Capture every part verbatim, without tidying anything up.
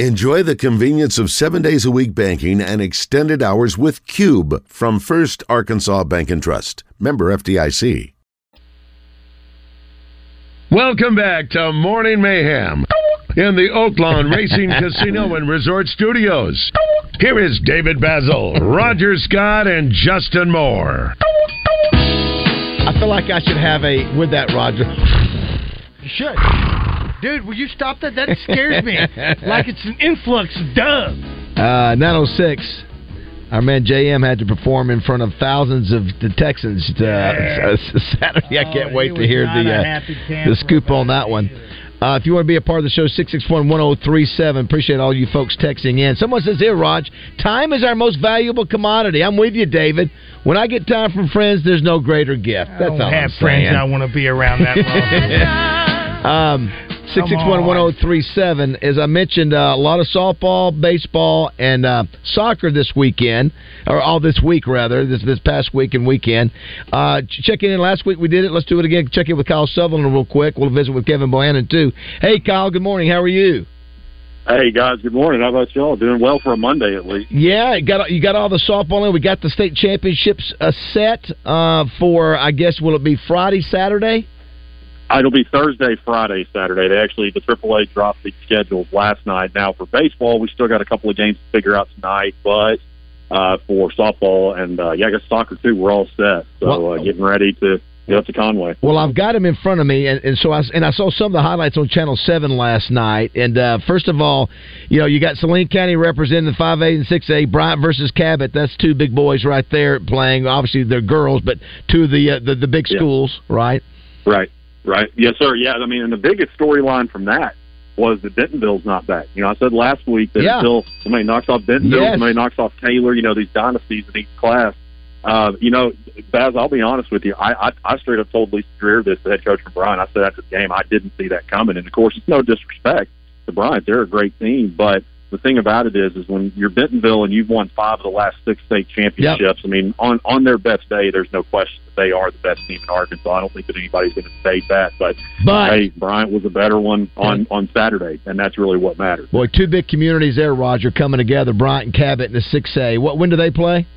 Enjoy the convenience of seven days a week banking and extended hours with Cube from First Arkansas Bank and Trust. Member F D I C. Welcome back to Morning Mayhem in the Oaklawn Racing Casino and Resort Studios. Here is David Basil, Roger Scott, and Justin Moore. I feel like I should have a, with that, Roger. You should. Dude, will you stop that? That scares me. Like it's an influx of doves. Uh, nine oh six. Our man J M had to perform in front of thousands of the Texans uh, yeah. Saturday. I can't oh, wait to hear the uh, the scoop on that one. Uh, if you want to be a part of the show, six six one, one oh three seven. Appreciate all you folks texting in. Someone says here, Raj, time is our most valuable commodity. I'm with you, David. When I get time from friends, there's no greater gift. That's all I'm saying. I don't have friends I want to be around that long. um, six six one, one oh three seven. As I mentioned, uh, a lot of softball, baseball, and uh, soccer this weekend, or all this week, rather, this this past week and weekend. Uh, checking in last week, we did it. Let's do it again. Check in with Kyle Sutherland real quick. We'll visit with Kevin Bohannon, too. Hey, Kyle, good morning. How are you? Hey, guys, good morning. How about y'all? Doing well for a Monday, at least. Yeah, you got, you got all the softball in. We got the state championships uh, set uh, for, I guess, will it be Friday, Saturday? It'll be Thursday, Friday, Saturday. They actually, the triple A dropped the schedule last night. Now, for baseball, we still got a couple of games to figure out tonight, but uh, for softball and, uh, yeah, I guess soccer, too, we're all set. So uh, getting ready to get up to Conway. Well, I've got him in front of me, and, and so I, and I saw some of the highlights on Channel seven last night. And, uh, first of all, you know, you got Saline County representing the five A and six A, Bryant versus Cabot. That's two big boys right there playing. Obviously, they're girls, but two of the, uh, the, the big schools, yeah. right? Right. Right. Yes, sir. Yeah. I mean, and the biggest storyline from that was that Bentonville's not back. You know, I said last week that yeah. until somebody knocks off Bentonville, yes. somebody knocks off Taylor, you know, these dynasties in each class. Uh, you know, Baz, I'll be honest with you. I, I, I straight up told Lisa Greer this, the head coach from Bryan. I said after the game, I didn't see that coming. And, of course, it's no disrespect to Bryant. They're a great team. But the thing about it is, is when you're Bentonville and you've won five of the last six state championships, yep. I mean, on, on their best day, there's no question that they are the best team in Arkansas. I don't think that anybody's going to debate that. But, but hey, Bryant was a better one on, on Saturday, and that's really what matters. Boy, two big communities there, Roger, coming together, Bryant and Cabot in the six A. What, when do they play?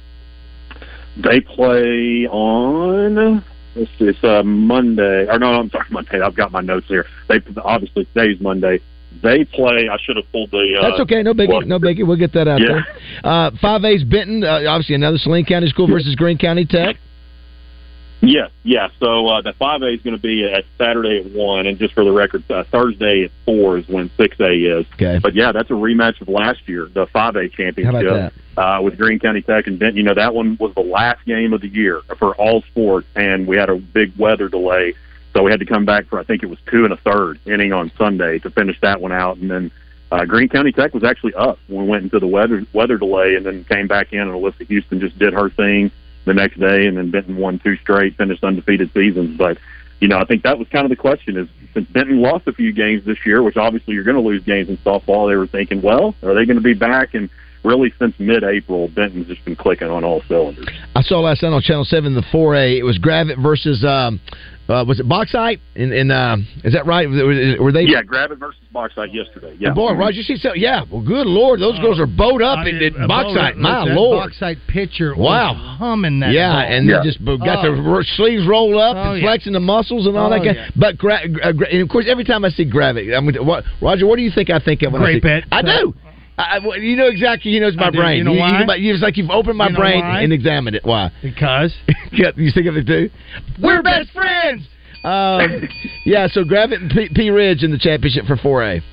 They play on... It's, it's uh, Monday. Or no, I'm sorry, Monday. I've got my notes here. They obviously, today's Monday. They play. I should have pulled the. Uh, That's okay. No biggie. No biggie. We'll get that out yeah. there. Uh, five A's Benton. Uh, obviously, another Saline County school versus Greene County Tech. Yes. Yeah. So uh, the five A is going to be at Saturday at one, and just for the record, uh, Thursday at four is when six A is. Okay. But yeah, that's a rematch of last year, the five A championship. How about that? Uh, with Greene County Tech and Benton. You know, that one was the last game of the year for all sports, and we had a big weather delay. So we had to come back for, I think it was two and a third inning on Sunday to finish that one out. And then uh, Greene County Tech was actually up. We went into the weather weather delay and then came back in, and Alyssa Houston just did her thing the next day, and then Benton won two straight, finished undefeated seasons. But, you know, I think that was kind of the question is, since Benton lost a few games this year, which obviously you're going to lose games in softball, they were thinking, well, are they going to be back? And really, since mid-April, Benton's just been clicking on all cylinders. I saw last night on Channel seven, the four A, it was Gravette versus... Um, Uh, was it Bauxite? In, in, uh, is that right? Were they? Yeah, Gravette versus Bauxite yesterday. Yeah. Oh, boy, Roger, see, so, yeah. Well, good Lord, those uh, girls are bowed up in, in Bauxite. Boat, my Lord, Bauxite pitcher. Wow, was humming that. Yeah, ball. And yeah. they just got oh. their sleeves rolled up oh, and flexing yeah. the muscles and all oh, that. Kind. Yeah. But gra- gra- and of course, every time I see Gravette, I mean, what, Roger, what do you think I think of when Great I see? Bet. I do. I, you know exactly. You know it's my do, brain. You know you, why? You, it's like you've opened my you know brain why? And examined it. Why? Because yeah, you think of it too. We're, We're best, best friends. Um, yeah. So Gravette and P- Pea Ridge in the championship for four A.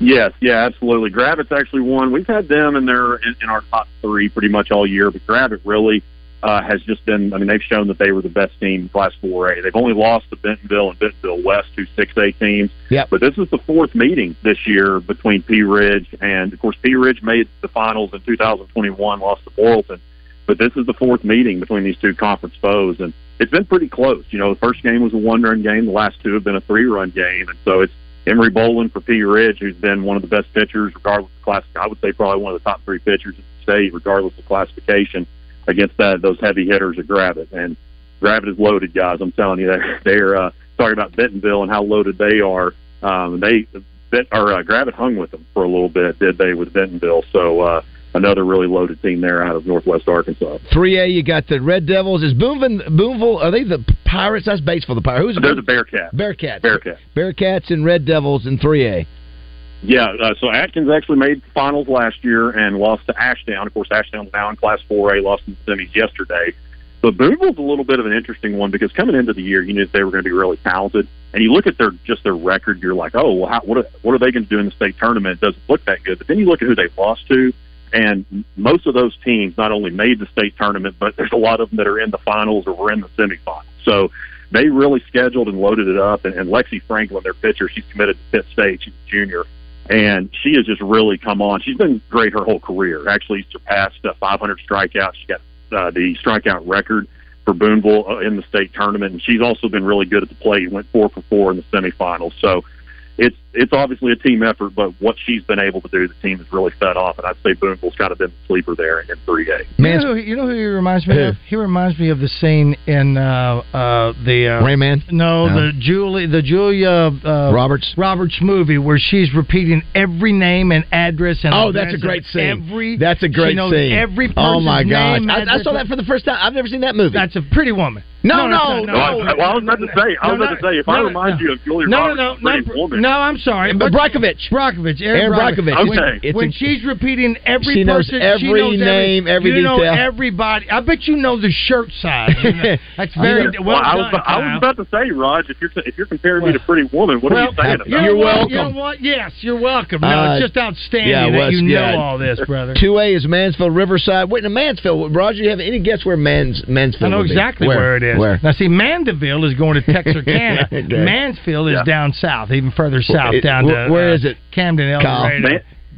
Yes. Yeah. Absolutely. Gravitte's actually won. We've had them in their in, in our top three pretty much all year. But Gravette really uh, has just been. I mean, they've shown that they were the best team in Class four A. They've only lost to Bentonville and Bentonville West, two six A teams. Yep. But this is the fourth meeting this year between Pea Ridge and, of course, Pea Ridge made the finals in two thousand twenty-one, lost to Morrilton. But this is the fourth meeting between these two conference foes, and it's been pretty close. You know, the first game was a one-run game. The last two have been a three-run game. And so it's Emory Boland for Pea Ridge, who's been one of the best pitchers, regardless of class. I would say probably one of the top three pitchers in the state, regardless of classification, against that, those heavy hitters at Gravette. And Gravette is loaded, guys. I'm telling you, they're, they're – uh talking about Bentonville and how loaded they are. Um, they Bent, or uh, Gravette hung with them for a little bit, did they, with Bentonville. So uh, another really loaded team there out of Northwest Arkansas. three A, you got the Red Devils. Is Booneville, Booneville are they the Pirates? That's baseball, the Pirates. Who's They're the Bearcats. Bearcats. Bearcats. Bearcats and Red Devils in three A. Yeah, uh, so Atkins actually made finals last year and lost to Ashdown. Of course, Ashdown's now in Class four A, lost in the semis yesterday. But Booneville's a little bit of an interesting one because coming into the year, you knew they were going to be really talented. And you look at their just their record, you're like, oh, well, how, what, are, what are they going to do in the state tournament? It doesn't look that good. But then you look at who they've lost to, and most of those teams not only made the state tournament, but there's a lot of them that are in the finals or were in the semifinals. So they really scheduled and loaded it up. And, and Lexi Franklin, their pitcher, she's committed to Pitt State. She's a junior. And she has just really come on. She's been great her whole career. Actually surpassed uh, five hundred strikeouts. She got uh, the strikeout record for Booneville uh, in the state tournament. And she's also been really good at the plate. Went four for four in the semifinals. So it's it's obviously a team effort, but what she's been able to do, the team has really fed off. And I'd say Booneville's kind of been the sleeper there in three A. Man, you know who, you know who he reminds me who? of? He reminds me of the scene in uh, uh, the uh, Rayman. No, no, the Julie, the Julia uh, Roberts Roberts movie where she's repeating every name and address. And oh, that's a great scene. Every, that's a great she knows scene. Every person's oh my gosh, name, I, I saw that for the first time. I've never seen that movie. That's a Pretty Woman. No, no, no. no, no, no, no. I, well, I was about to say, I was no, about to say, if no, I remind no, you of Julia no, Roberts, no, no, no, woman. No, I'm sorry. But Brockovich. Brockovich. Erin Brockovich. Brockovich. When, okay. When a, she's repeating every she knows person, every she knows name, every, every you detail. You know everybody. I bet you know the shirt size. You know? That's very well, well I, was, done, I was about to say, Raj, if you're, if you're comparing well, me to Pretty Woman, what well, are you saying about it? You're welcome. You know what? Yes, you're welcome. No, it's just outstanding that you know all this, brother. two A is Mansfield, Riverside. Wait, now, Mansfield. Raj, do you have any guess where Mansfield is? I know exactly where it is. Where? Now, see, Mandeville is going to Texarkana. Okay. Mansfield is yeah. down south, even further south, it, down where, to where uh, is it? Camden, El Dorado.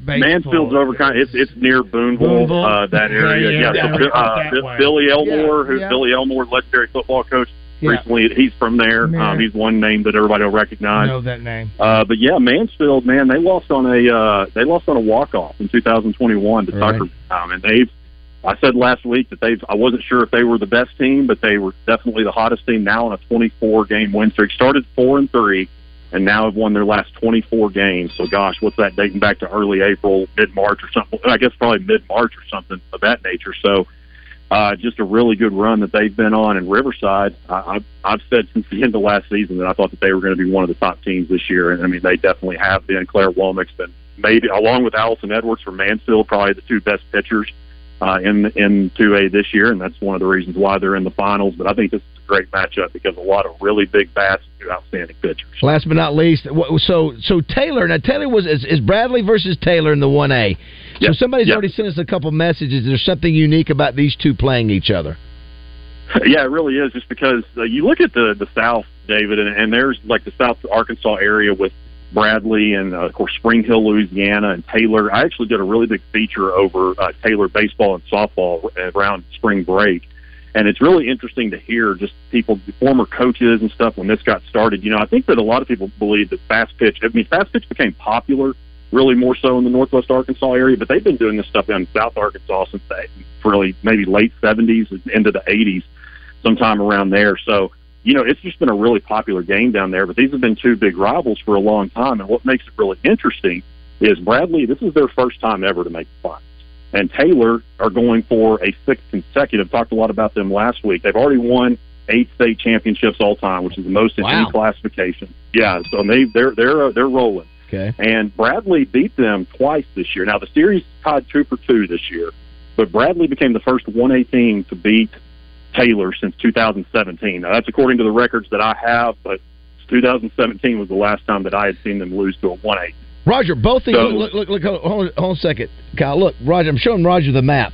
Man, Mansfield's over. Kind of, it's it's near Booneville, Booneville. Uh, that area. Yeah, yeah. So, uh, that Billy Elmore, yeah. who's yeah. Billy Elmore, legendary football coach. Yeah. Recently, he's from there. Um, he's one name that everybody will recognize. I know that name. Uh, but yeah, Mansfield, man, they lost on a uh, they lost on a walk off in two thousand twenty-one to Tucker, right. um, and they've. I said last week that they I wasn't sure if they were the best team, but they were definitely the hottest team now on a twenty-four game win streak. Started four and three, and now have won their last twenty-four games. So, gosh, what's that dating back to early April, mid-March or something? I guess probably mid-March or something of that nature. So, uh, just a really good run that they've been on. And Riverside, I, I've, I've said since the end of last season that I thought that they were going to be one of the top teams this year. And, I mean, they definitely have been. Claire Womack's been maybe, along with Allison Edwards from Mansfield, probably the two best pitchers Uh, in in two A this year, and that's one of the reasons why they're in the finals. But I think this is a great matchup because a lot of really big bats and outstanding pitchers. Last but not least, so so Taylor. Now Taylor was is, is Bradley versus Taylor in the one A. So yep. somebody's yep. already sent us a couple messages. There's something unique about these two playing each other. Yeah, it really is. Just because uh, you look at the the South, David, and, and there's like the South Arkansas area with Bradley and, uh, of course, Spring Hill, Louisiana, and Taylor. I actually did a really big feature over uh, Taylor baseball and softball around spring break, and it's really interesting to hear just people, former coaches and stuff, when this got started. You know, I think that a lot of people believe that fast pitch, I mean, fast pitch became popular really more so in the Northwest Arkansas area, but they've been doing this stuff in South Arkansas since the, really maybe late seventies into the eighties, sometime around there. So, you know, it's just been a really popular game down there, but these have been two big rivals for a long time. And what makes it really interesting is Bradley, this is their first time ever to make the finals. And Taylor are going for a sixth consecutive. Talked a lot about them last week. They've already won eight state championships all time, which is the most in wow. any classification. Yeah, so they, they're, they're, uh, they're rolling. Okay. And Bradley beat them twice this year. Now, the series tied two for two this year, but Bradley became the first one A team to beat Taylor since two thousand seventeen. Now, that's according to the records that I have, but two thousand seventeen was the last time that I had seen them lose to a one A. Roger, both of so, you, look, look, look, hold, hold, hold a second, Kyle. Look, Roger, I'm showing Roger the map.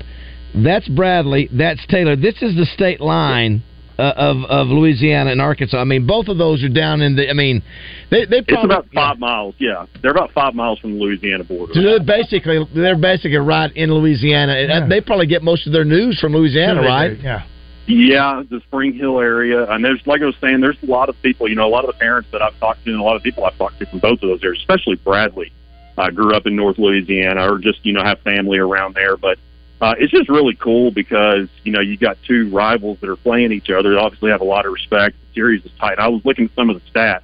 That's Bradley, that's Taylor. This is the state line uh, of of Louisiana and Arkansas. I mean, both of those are down in the, I mean, they, they probably... It's about five yeah. miles, yeah. They're about five miles from the Louisiana border. So they're basically, they're basically right in Louisiana. Yeah. They probably get most of their news from Louisiana, yeah, right? Do. Yeah. Yeah, the Spring Hill area. And there's, like I was saying, there's a lot of people, you know, a lot of the parents that I've talked to and a lot of people I've talked to from both of those areas, especially Bradley. I grew up in North Louisiana or just, you know, have family around there. But uh, it's just really cool because, you know, you got two rivals that are playing each other. They obviously have a lot of respect. The series is tight. I was looking at some of the stats.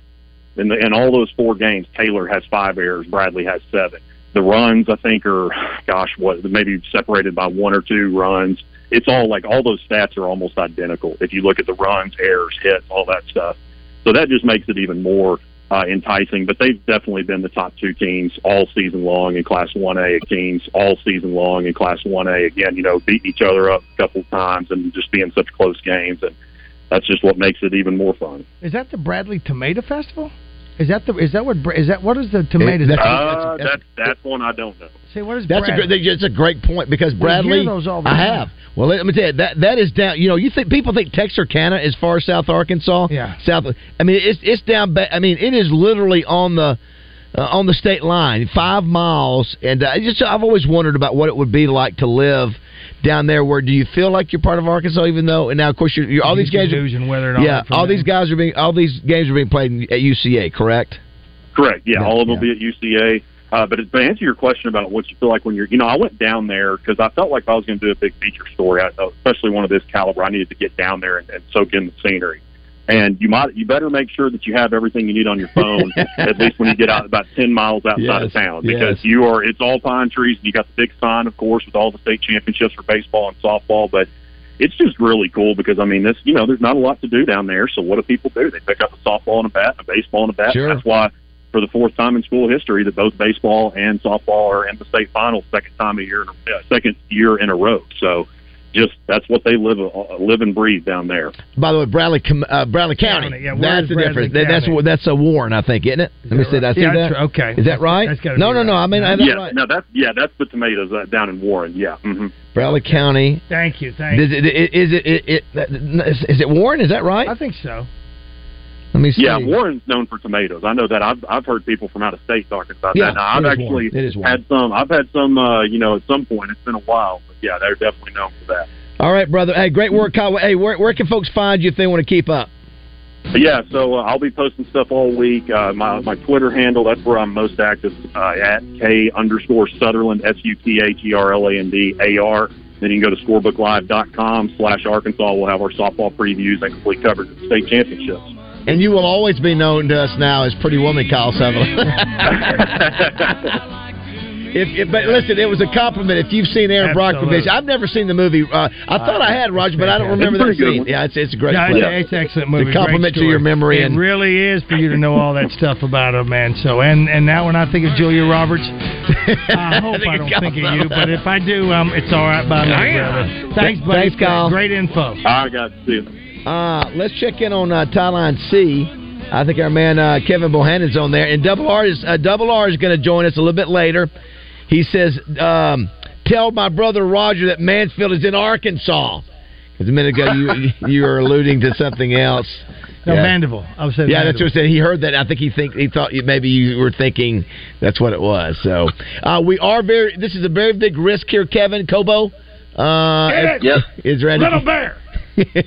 In, the, in all those four games, Taylor has five errors, Bradley has seven. The runs, I think, are, gosh, what, maybe separated by one or two runs. It's all like all those stats are almost identical if you look at the runs, errors, hits, all that stuff. So that just makes it even more uh, enticing. But they've definitely been the top two teams all season long in Class one A teams all season long in Class one A. Again, you know, beating each other up a couple of times and just being such close games. And that's just what makes it even more fun. Is that the Bradley Tomato Festival? Is that the is that what is that what is the tomato? That's, uh, that's, that's, that's, that's one I don't know. See, what is that's Bradley? A it's a great point because Bradley. We hear those all the I time. have. Well, let me tell you that that is down. You know, you think people think Texarkana is far south Arkansas. Yeah. South. I mean, it's it's down. I mean, it is literally on the uh, on the state line, five miles, and uh, just I've always wondered about what it would be like to live down there. Where do you feel like you're part of Arkansas, even though? And now, of course, you're, you're all these games. Are, yeah, all these guys are being all these games are being played in, at U C A, correct? Correct. Yeah, yeah all of them yeah. will be at U C A. Uh, but to answer your question about what you feel like when you're, you know, I went down there because I felt like I was going to do a big feature story, I, especially one of this caliber. I needed to get down there and, and soak in the scenery. And you might, you better make sure that you have everything you need on your phone, at least when you get out about ten miles outside yes, of town, because yes. you are. It's all pine trees, and you got the big sign, of course, with all the state championships for baseball and softball. But it's just really cool because I mean, this, you know, there's not a lot to do down there. So what do people do? They pick up a softball and a bat, a baseball and a bat. Sure. That's why, for the fourth time in school history, that both baseball and softball are in the state finals, second time a year, second year in a row. So. Just that's what they live uh, live and breathe down there. By the way, Bradley uh, Bradley County. County yeah, that's the Bradley difference. County? That's what that's a Warren, I think, isn't it? Is Let me see. Right? I see yeah, that. That's, okay. Is that right? That's no, no, right. no. I mean, I yeah, right. no. That's yeah. That's the tomatoes uh, down in Warren. Yeah. Mm-hmm. Bradley okay. County. Thank you. Thank you. Is it is it, it, it is, is it Warren? Is that right? I think so. Let me see. Yeah, Warren's known for tomatoes. I know that. I've I've heard people from out of state talking about yeah, that. Now, I've actually had some. I've had some. Uh, you know, at some point, it's been a while. But yeah, they're definitely known for that. All right, brother. Hey, great work, Kyle. Hey, where where can folks find you if they want to keep up? Yeah, so uh, I'll be posting stuff all week. Uh, my my Twitter handle, that's where I'm most active, uh, at K underscore Sutherland, S U T H E R L A N D A R. Then you can go to scorebooklive.com slash Arkansas. We'll have our softball previews and complete coverage of the state championships. And you will always be known to us now as Pretty Woman Kyle Sutherland. if, if, but listen, it was a compliment if you've seen Erin Brockovich. I've never seen the movie. Uh, I thought uh, I had, Roger, but I don't remember that scene. One. Yeah, it's, it's a great no, play. It's an excellent movie. It's a compliment to your memory. It and really is for you to know all that stuff about her, man. So, and, and now when I think of Julia Roberts, I hope I, think I don't think of you, but if I do, um, it's all right by me, brother. Thanks, buddy. Thanks, Kyle. Great info. I got to see you. Uh, let's check in on uh, Tyline C. I think our man uh, Kevin Bohannon's on there. And Double R is uh, Double R is going to join us a little bit later. He says, um, tell my brother Roger that Mansfield is in Arkansas. Because a minute ago you you were alluding to something else. No, yeah. Mandeville. I was saying yeah, Mandeville. That's what I said. He heard that. I think he think he thought you, maybe you were thinking that's what it was. So uh, we are very. This is a very big risk here, Kevin Cobo. Uh, if, yep. Is ready. Little Bear.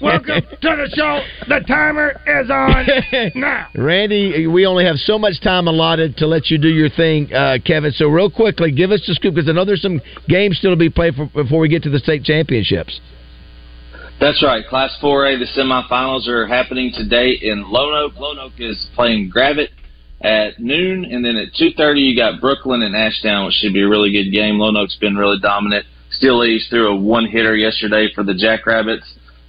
Welcome to the show. The timer is on now. Randy, we only have so much time allotted to let you do your thing, uh, Kevin. So real quickly, give us the scoop, because I know there's some games still to be played for, before we get to the state championships. That's right. Class four A, the semifinals are happening today in Lone Oak. Lone Oak is playing Gravette at noon, and then at two thirty you got Brooklyn and Ashdown, which should be a really good game. Lone Oak's been really dominant. Still leaves through a one-hitter yesterday for the Jackrabbits.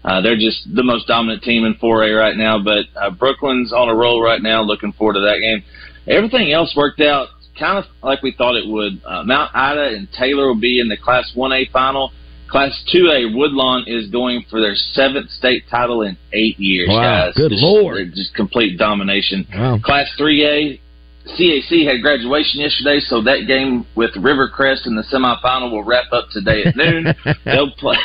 Uh, they're just the most dominant team in four A right now, but uh, Brooklyn's on a roll right now. Looking forward to that game. Everything else worked out kind of like we thought it would. Uh, Mount Ida and Taylor will be in the Class one A final. Class two A, Woodlawn is going for their seventh state title in eight years, wow, guys. Good just, Lord. Just complete domination. Wow. Class three A, C A C had graduation yesterday, so that game with Rivercrest in the semifinal will wrap up today at noon. They'll play...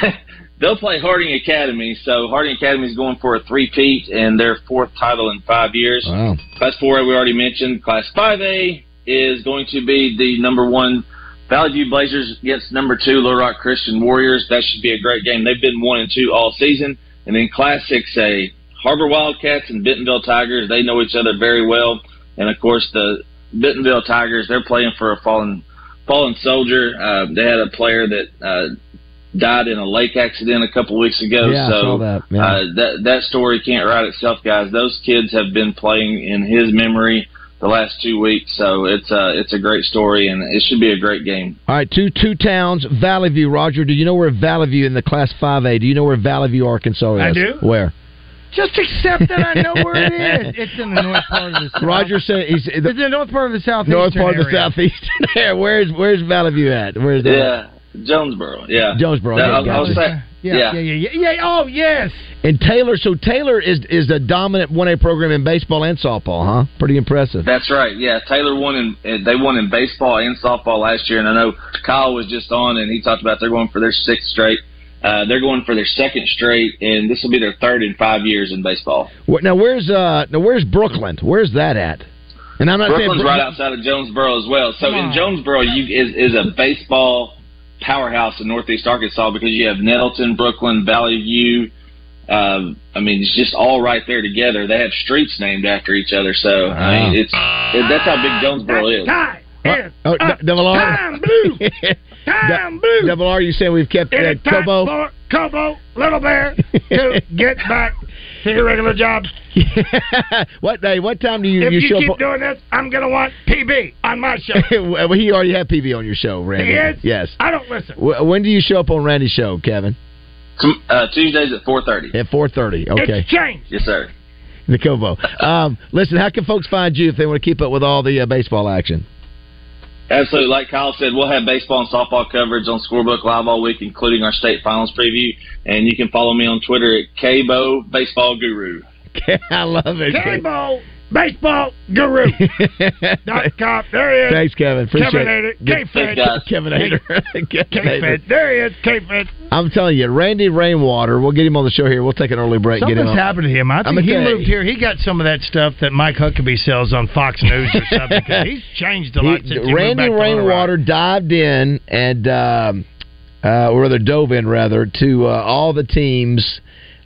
They'll play Harding Academy, so Harding Academy is going for a three-peat and their fourth title in five years. Wow. Class four A, we already mentioned. Class five A is going to be the number one Valley View Blazers against number two Little Rock Christian Warriors. That should be a great game. They've been one and two all season. And then Class six A, Harbor Wildcats and Bentonville Tigers. They know each other very well. And, of course, the Bentonville Tigers, they're playing for a fallen fallen soldier. Uh, they had a player that uh, – died in a lake accident a couple weeks ago. Yeah, so I saw that. Yeah. Uh, that that story can't write itself, guys. Those kids have been playing in his memory the last two weeks, so it's a it's a great story, and it should be a great game. All right, two two towns, Valley View. Roger, do you know where Valley View in the Class five A? Do you know where Valley View, Arkansas is? I do. Where? Just accept that I know where it is. It's in the north part of the south. Roger said he's the, it's in the north part of the southeast. North part area. Of the southeastern area. Where's Where's Valley View at? Where's that? Yeah. Jonesboro, yeah. Jonesboro, no, yeah, I'll, I'll say, yeah, yeah, yeah, yeah, yeah, yeah. Oh, yes. And Taylor, so Taylor is is a dominant one A program in baseball and softball, huh? Pretty impressive. That's right. Yeah, Taylor won in they won in baseball and softball last year, and I know Kyle was just on and he talked about they're going for their sixth straight. Uh, they're going for their second straight, and this will be their third in five years in baseball. Now, where's uh, now where's Brooklyn? Where's that at? And I'm not Brooklyn's saying Brooklyn. Right outside of Jonesboro as well. So in Jonesboro, you is is a baseball powerhouse in northeast Arkansas because you have Nettleton, Brooklyn, Valley View. Uh, I mean, it's just all right there together. They have streets named after each other, so wow. I mean, it's it, that's how big Jonesboro is. Uh, oh, d- double R. Time blue. Time blue. D- double R. You saying we've kept uh, Cobo, Cobo, Little Bear to get back to your regular jobs. What day? What time do you? If you, you show keep po- doing this, I'm gonna want P B on my show. Well, he already had P B on your show, Randy. He is? Yes. I don't listen. W- when do you show up on Randy's show, Kevin? Uh, Tuesdays at four thirty. At four thirty. Okay. It's changed. Yes, sir. The Cobo. Um, listen, how can folks find you if they want to keep up with all the uh, baseball action? Absolutely. Like Kyle said, we'll have baseball and softball coverage on Scorebook Live all week, including our state finals preview. And you can follow me on Twitter at Cabo Baseball Guru. I love it. Cabo Baseball Guru. Dot com. There he is. Thanks, Kevin. Appreciate Kevin it. K-Fed. Kevin Hader. K-Fed. There he is. K-Fed. I'm telling you, Randy Rainwater, we'll get him on the show here. We'll take an early break. Something's get him happened to him. I think I'm he moved here. He got some of that stuff that Mike Huckabee sells on Fox News or something. He's changed a lot he, since he Randy moved back Rainwater to dived in and, um, uh, or rather dove in, rather, to uh, all the teams.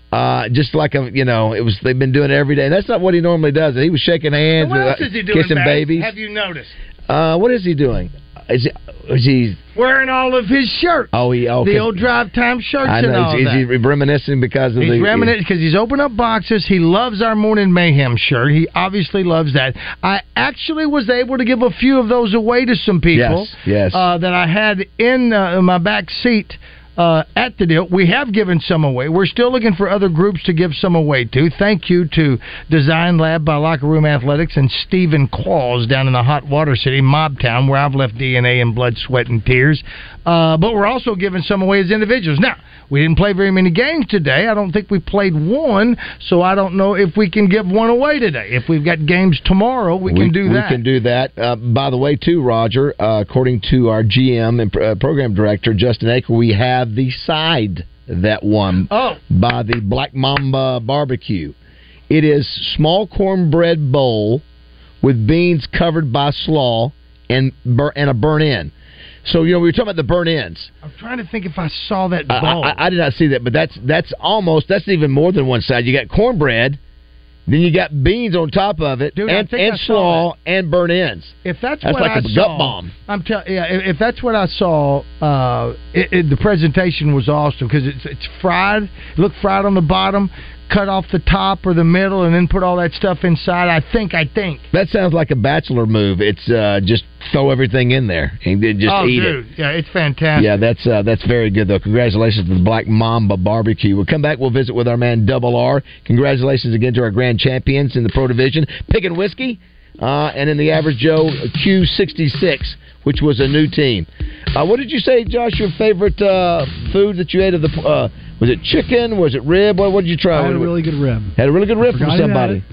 Uh, just like a, you know, it was they've been doing it every day. And that's not what he normally does. He was shaking hands, what else with, uh, is he doing, kissing babies. Have you noticed? Uh, what is he doing? Is he, is he wearing all of his shirts? Oh, he oh, the old drive time shirts I know, and all is, that. Is he reminiscing because of he's the? He's reminiscing because he's opened up boxes. He loves our Morning Mayhem shirt. He obviously loves that. I actually was able to give a few of those away to some people. Yes, yes. Uh, that I had in uh, my back seat. Uh, at the deal, we have given some away. We're still looking for other groups to give some away to. Thank you to Design Lab by Locker Room Athletics and Stephen Qualls down in the hot water city, Mob Town, where I've left D N A in blood, sweat, and tears. Uh, but we're also giving some away as individuals. Now, we didn't play very many games today. I don't think we played one, so I don't know if we can give one away today. If we've got games tomorrow, we, we can do that. We can do that. Uh, by the way, too, Roger, uh, according to our G M and uh, program director, Justin Aker, we have the side that won oh. by the Black Mamba Barbecue. It is small cornbread bowl with beans covered by slaw and bur- and a burnt end. So, you know, we were talking about the burnt ends. I'm trying to think if I saw that bowl. I, I, I did not see that, but that's that's almost, that's even more than one side. You got cornbread, then you got beans on top of it, dude, and, and slaw that. And burnt ends. If that's, that's what like I a saw, gut bomb. I'm tell- yeah, if, if that's what I saw, uh, it, it, the presentation was awesome because it's it's fried. Look, fried on the bottom, cut off the top or the middle, and then put all that stuff inside. I think, I think that sounds like a bachelor move. It's uh, just throw everything in there and just oh, eat dude. it. Yeah, it's fantastic. Yeah, that's uh, that's very good though. Congratulations to the Black Mamba Barbecue. We'll come back. We'll visit with our man Double R. Congratulations again to our grand champions in the Pro Division, Pick and Whiskey, uh, and in the Average Joe Q sixty-six, which was a new team. Uh, what did you say, Josh? Your favorite uh, food that you ate of the uh, was it chicken? Was it rib? What, what did you try? I had a really good rib. Had a really good rib from somebody.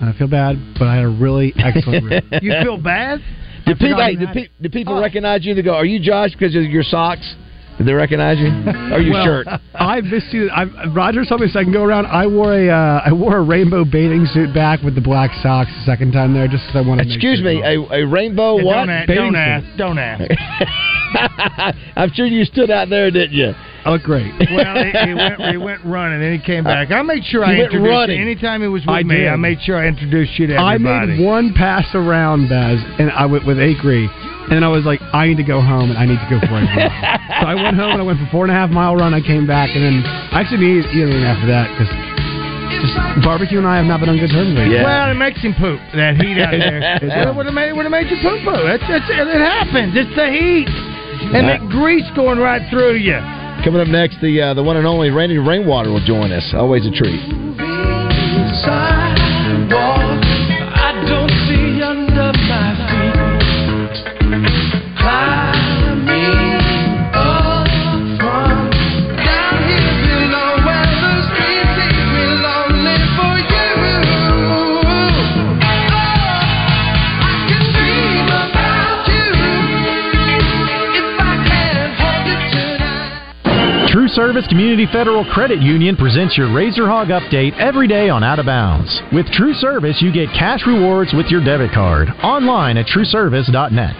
I feel bad, but I had a really excellent rib. You feel bad? Do people, hey, do pe- do people oh. recognize you? They go, "Are you Josh?" Because of your socks. Did they recognize you? Or your well, shirt? I missed you. I, Roger told me a second go around. I wore a uh, I wore a rainbow bathing suit back with the black socks the second time there, just because I wanted. Excuse to Excuse me, sure a, a rainbow yeah, what? Don't ask. Don't ask, don't ask. I'm sure you stood out there, didn't you? Oh, great. Well, he, he, went, he went running, then he came back. I made sure I introduced running. you. Anytime he was with I me, did. I made sure I introduced you to everybody. I made one pass around, Baz, and I went with Acree, And I was like, I need to go home, and I need to go for a mile. So I went home, and I went for a four-and-a-half-mile run. I came back, and then I actually didn't eat anything after that, because just barbecue and I have not been on good terms lately. Yeah. Well, it makes him poop, that heat out there. It would have made, made you poo-poo. It's, it's, it happens. It's the heat. And that grease going right through you. Coming up next, the uh, the one and only Randy Rainwater will join us. Always a treat. I don't see under my feet. True Service Community Federal Credit Union presents your Razor Hog update every day on Out of Bounds. With True Service, you get cash rewards with your debit card. Online at true service dot net.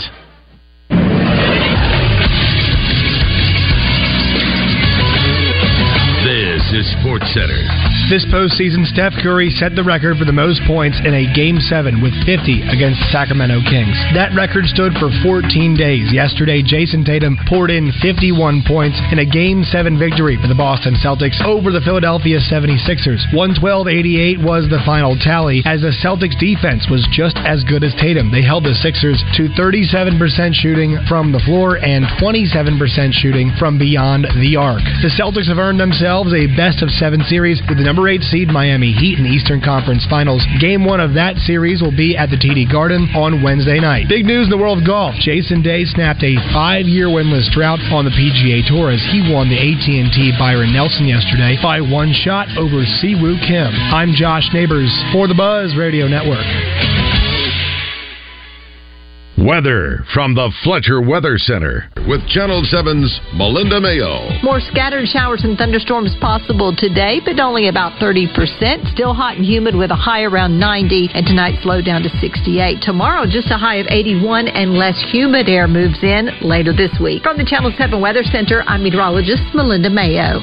This is SportsCenter. This postseason, Steph Curry set the record for the most points in a Game seven with fifty against the Sacramento Kings. That record stood for fourteen days. Yesterday, Jason Tatum poured in fifty-one points in a Game seven victory for the Boston Celtics over the Philadelphia seventy-sixers. one twelve eighty-eight was the final tally, as the Celtics' defense was just as good as Tatum. They held the Sixers to thirty-seven percent shooting from the floor and twenty-seven percent shooting from beyond the arc. The Celtics have earned themselves a best-of-seven series with the number eight seed Miami Heat in the Eastern Conference Finals. Game one of that series will be at the T D Garden on Wednesday night. Big news in the world of golf. Jason Day snapped a five-year winless drought on the P G A Tour as he won the A T and T Byron Nelson yesterday by one shot over Siwoo Kim. I'm Josh Neighbors for the Buzz Radio Network. Weather from the Fletcher Weather Center with Channel seven's Melinda Mayo. More scattered showers and thunderstorms possible today, but only about thirty percent. Still hot and humid with a high around ninety, and tonight's low down to sixty-eight. Tomorrow, just a high of eighty-one, and less humid air moves in later this week. From the Channel seven Weather Center, I'm meteorologist Melinda Mayo.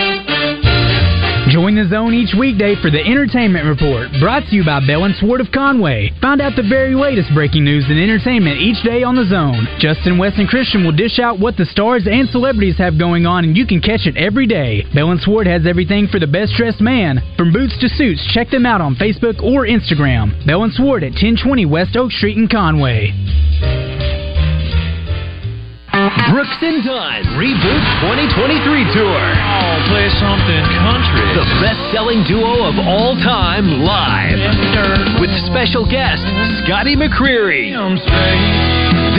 Join the zone each weekday for the Entertainment Report, brought to you by Bell and Swart of Conway. Find out the very latest breaking news and entertainment each day on the zone. Justin, Wes, and Christian will dish out what the stars and celebrities have going on, and you can catch it every day. Bell and Swart has everything for the best-dressed man. From boots to suits, check them out on Facebook or Instagram. Bell and Swart at ten twenty West Oak Street in Conway. Brooks and Dunn Reboot twenty twenty-three Tour. Oh, play something country. The best-selling duo of all time live. With special guest, Scotty McCreery.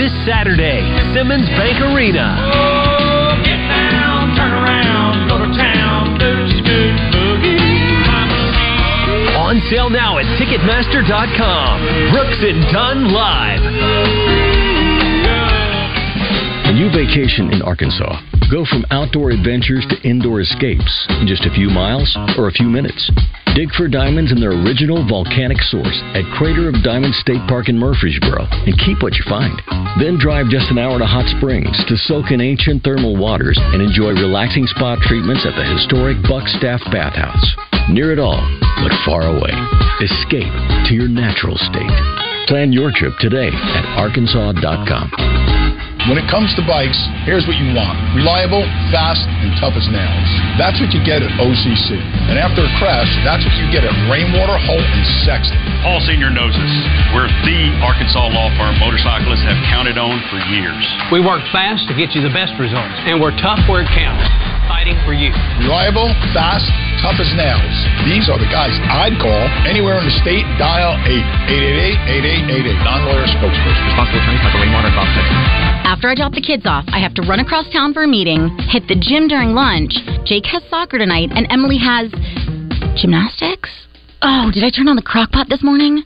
This Saturday, Simmons Bank Arena. Oh, get down, turn around, go to town, do scoot boogie. On sale now at Ticketmaster dot com. Brooks and Dunn Live. A new vacation in Arkansas. Go from outdoor adventures to indoor escapes in just a few miles or a few minutes. Dig for diamonds in their original volcanic source at Crater of Diamonds State Park in Murfreesboro and keep what you find. Then drive just an hour to Hot Springs to soak in ancient thermal waters and enjoy relaxing spa treatments at the historic Buckstaff Bathhouse. Near it all, but far away. Escape to your natural state. Plan your trip today at arkansas dot com. When it comes to bikes, here's what you want. Reliable, fast, and tough as nails. That's what you get at O C C. And after a crash, that's what you get at Rainwater, Holt, and Sexton. All senior knows this. We're the Arkansas law firm motorcyclists have counted on for years. We work fast to get you the best results, and we're tough where it counts. Fighting for you. Reliable, fast, tough as nails. These are the guys I'd call anywhere in the state. Dial eight eight eight eight eight eight eight. Non-lawyer spokesperson. Responsible attorney for Rainwater and Bauxite. After I drop the kids off, I have to run across town for a meeting, hit the gym during lunch, Jake has soccer tonight, and Emily has gymnastics? Oh, did I turn on the crock pot this morning?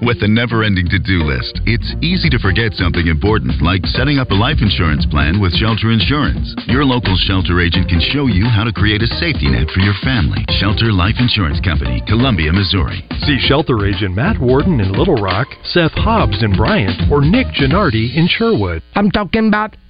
With a never-ending to-do list, it's easy to forget something important, like setting up a life insurance plan with Shelter Insurance. Your local shelter agent can show you how to create a safety net for your family. Shelter Life Insurance Company, Columbia, Missouri. See Shelter Agent Matt Warden in Little Rock, Seth Hobbs in Bryant, or Nick Gennardi in Sherwood. I'm talking about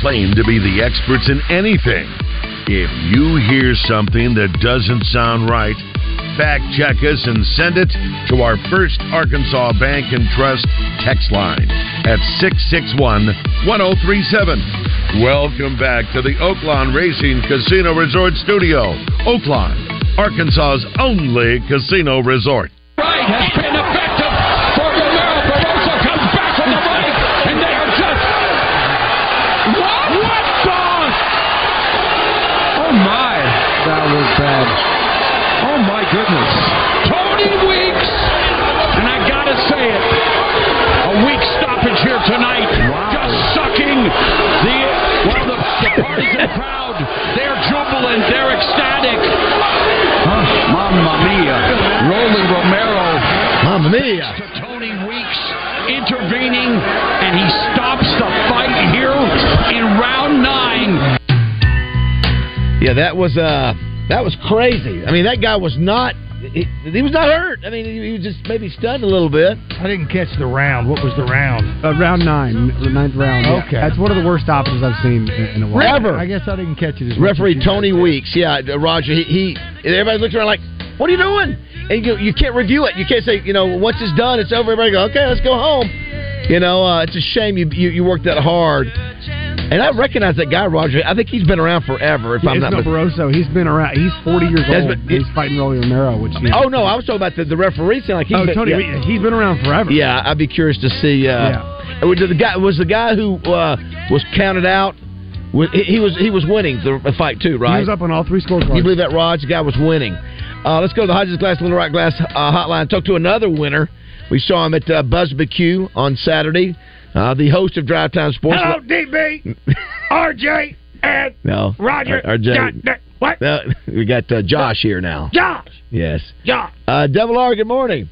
claim to be the experts in anything. If you hear something that doesn't sound right, fact-check us and send it to our First Arkansas Bank and Trust text line at six six one, one oh three seven. Welcome back to the Oaklawn Racing Casino Resort Studio. Oaklawn, Arkansas's only casino resort. Right has been effective for Romero. Barroso comes back from the right, and they are just... What? What balls? Oh, my. That was bad. Oh, my goodness. Tony Weeks, and I got to say it, a weak stoppage here tonight. Wow. Just sucking the, well, the, the partisan crowd. They're jubilant. They're ecstatic. Huh, Mamma mia. Roland Romero. Mamma mia. To Tony Weeks intervening, and he stops the fight here in round nine. Yeah, that was... Uh... That was crazy. I mean, that guy was not, he, he was not hurt. I mean, he was just maybe stunned a little bit. I didn't catch the round. What was the round? Uh, round nine, the ninth round. Yeah. Okay. That's one of the worst options I've seen in a while. Ever. I guess I didn't catch it as Referee much as Tony Weeks, yeah, Roger, he, he, everybody looked around like, what are you doing? And you, you can't review it. You can't say, you know, once it's done, it's over. Everybody go, okay, let's go home. You know, uh, it's a shame you, you you worked that hard. And I recognize that guy, Roger. I think he's been around forever, if yeah, I'm not mistaken. Barroso, he's been around. He's forty years old. Been, it, he's fighting Rolly Romero. Which, yeah. Oh, no, I was talking about the, the referee. Like he's oh, been, Tony, yeah. he's been around forever. Yeah, I'd be curious to see. Uh, yeah. was, the guy, was the guy who uh, was counted out, was, he, he was he was winning the fight too, right? He was up on all three scorecards. You believe that, Rog? The guy was winning. Uh, let's go to the Hodges Glass, Little Rock Glass uh, hotline. Talk to another winner. We saw him at uh, Buzz B Q on Saturday. Uh, the host of Drive Time Sports. Hello, D B, R J, and no, Roger. R- RJ. John, what? No, we got uh, Josh here now. Josh. Yes. Josh. Uh, Double R, good morning.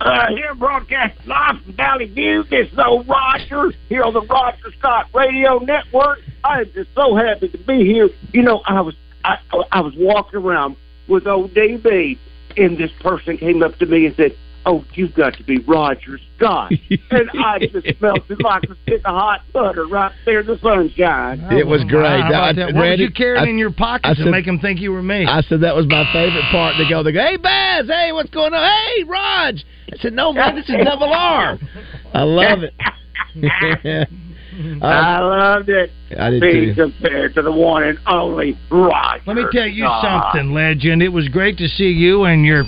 Uh, here broadcast live from Valley View. This is old Roger here on the Roger Scott Radio Network. I am just so happy to be here. You know, I was I, I was walking around with old D B, and this person came up to me and said, "Oh, you've got to be Roger Scott." And I just melted like a stick of hot butter right there in the sunshine. It was great. I, that? What Randy, was you carrying I, in your pockets said, to make them think you were me? I said that was my favorite part. They go, they go, "Hey, Baz, hey, what's going on? Hey, Rog." I said, "No, man, this is Double R." I love it. um, I loved it. I did being too. Compared to the one and only Roger Let me tell you Scott. something, legend. It was great to see you and your...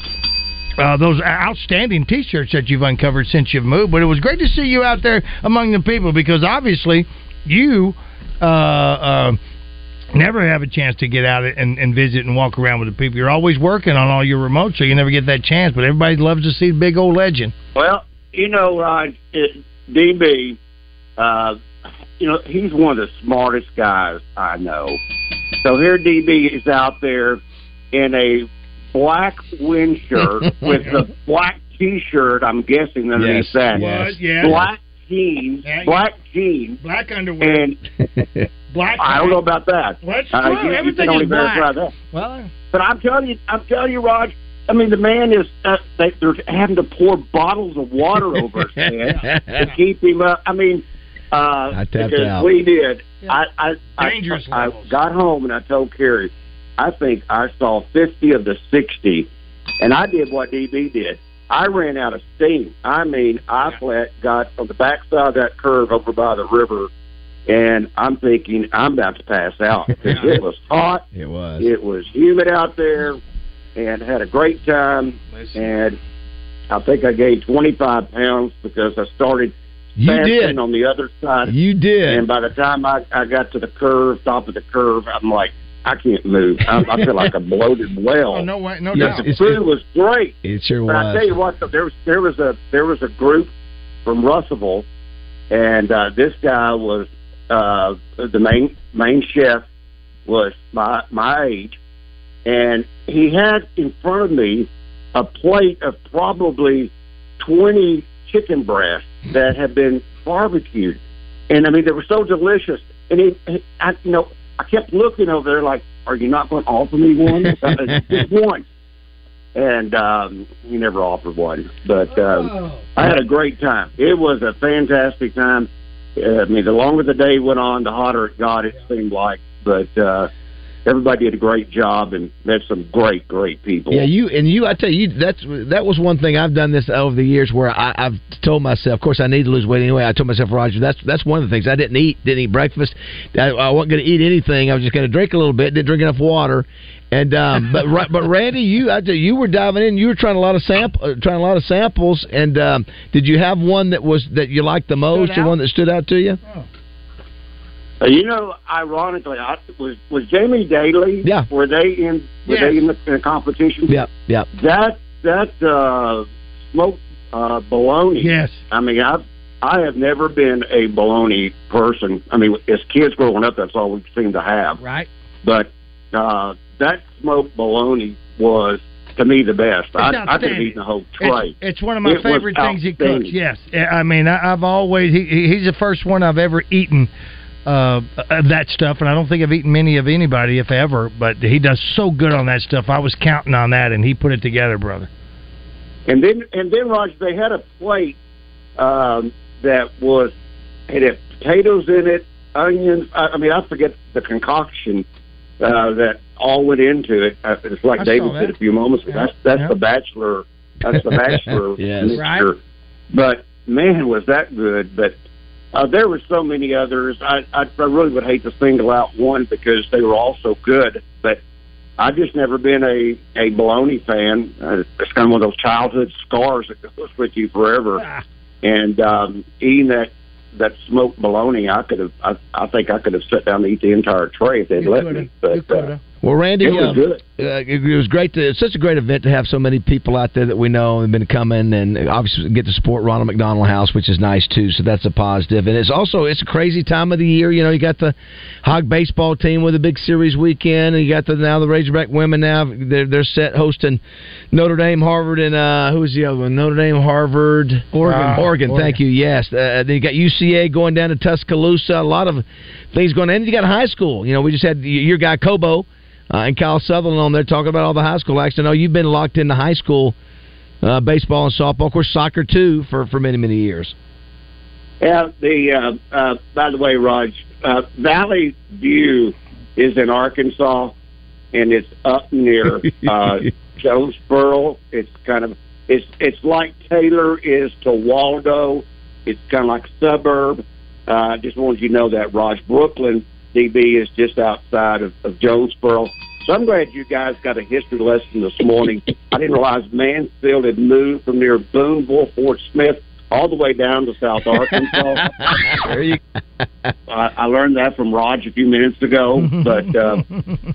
Uh, those outstanding T-shirts that you've uncovered since you've moved. But it was great to see you out there among the people because obviously you uh, uh, never have a chance to get out and, and visit and walk around with the people. You're always working on all your remotes, so you never get that chance. But everybody loves to see the big old legend. Well, you know, uh, D B, uh, you know, he's one of the smartest guys I know. So here D B is out there in a black wind shirt with the black T-shirt, I'm guessing, underneath yes, that. Yes. Yes. Black jeans. Yeah, black yeah. jeans. Black underwear. And black. I don't know about that. What's uh, true? You, Everything you is black. That. Well, but I'm telling you, I'm telling you, Rog, I mean, the man is, uh, they, they're having to pour bottles of water over his head to keep him up. I mean, uh, I because out. we did. Yeah. I, I, Dangerous I, I got home and I told Carrie, I think I saw fifty of the sixty, and I did what D B did. I ran out of steam. I mean, I flat got on the backside of that curve over by the river, and I'm thinking I'm about to pass out. It was hot. It was. It was humid out there, and had a great time. And I think I gained twenty-five pounds because I started You did. on the other side. You did. And by the time I, I got to the curve, top of the curve, I'm like, I can't move. I, I feel like a bloated whale. Oh, no way, no doubt. The food it, was great. It sure was. But I tell you what, there was there was a there was a group from Russellville, and uh, this guy was uh, the main main chef was my my age, and he had in front of me a plate of probably twenty chicken breasts that had been barbecued, and I mean they were so delicious. And he, he I, you know, I kept looking over there like, "Are you not going to offer me one? Just one." And um, he never offered one, but um, oh. I had a great time. It was a fantastic time. Uh, I mean, the longer the day went on, the hotter it got, it seemed like. But uh, everybody did a great job and met some great, great people. Yeah, you and you. I tell you, that's that was one thing I've done this over the years where I, I've told myself. Of course, I need to lose weight anyway. I told myself, Roger, that's that's one of the things I didn't eat. Didn't eat breakfast. I, I wasn't going to eat anything. I was just going to drink a little bit. Didn't drink enough water. And um, but but Randy, you I, you were diving in. You were trying a lot of sample, uh, trying a lot of samples. And um, did you have one that was that you liked the most, the one that stood out to you? Uh, you know, ironically, I, was was Jamie Daly. Yeah. Were they in? Were yes. they in the, in the competition? Yeah, yeah. That that uh, smoked uh, bologna. Yes. I mean, I I have never been a bologna person. I mean, as kids growing up, that's all we seemed to have. Right. But. Uh, That smoked bologna was, to me, the best. I, I could have eaten the whole tray. It's, it's one of my it favorite things he cooks, yes. I mean, I, I've always, he, he's the first one I've ever eaten uh, of that stuff, and I don't think I've eaten many of anybody, if ever, but he does so good on that stuff. I was counting on that, and he put it together, brother. And then, and then Roger, they had a plate um, that was, it had potatoes in it, onions. I, I mean, I forget the concoction uh, that all went into it. Uh, it's like I David said a few moments ago. Yeah. That's that's yeah. the Bachelor. That's the Bachelor yes. mixture. Right. But man, was that good! But uh, there were so many others. I, I I really would hate to single out one because they were all so good. But I've just never been a a bologna fan. Uh, it's kind of one of those childhood scars that goes with you forever. Ah. And um, eating that. That smoked bologna, I could have. I, I think I could have sat down and eat the entire tray if they'd you let me. But, uh, well, Randy, it was um, good. Uh, it, it was great. To, it's such a great event to have so many people out there that we know and been coming, and obviously get to support Ronald McDonald House, which is nice too. So that's a positive. And it's also it's a crazy time of the year. You know, you got the Hog baseball team with a big series weekend, and you got the now the Razorback women. Now they're they're set hosting Notre Dame, Harvard, and uh, who was the other one? Notre Dame, Harvard, Oregon. Uh, Oregon, Oregon. Thank you. Yes. Uh, then you got U C A. Going down to Tuscaloosa, a lot of things going on. And you got high school. You know, we just had your guy Cobo uh, and Kyle Sutherland on there talking about all the high school action. I know you've been locked into high school uh, baseball and softball, of course, soccer too, for, for many, many years. Yeah, the uh, uh, by the way, Raj, uh, Valley View is in Arkansas, and it's up near uh, Jonesboro. It's kind of it's it's like Taylor is to Waldo. It's kind of like a suburb. I uh, just wanted you to know that, Raj. Brooklyn, D B, is just outside of, of Jonesboro. So I'm glad you guys got a history lesson this morning. I didn't realize Mansfield had moved from near Booneville, Fort Smith, all the way down to South Arkansas. There you go. I, I learned that from Raj a few minutes ago. But, uh,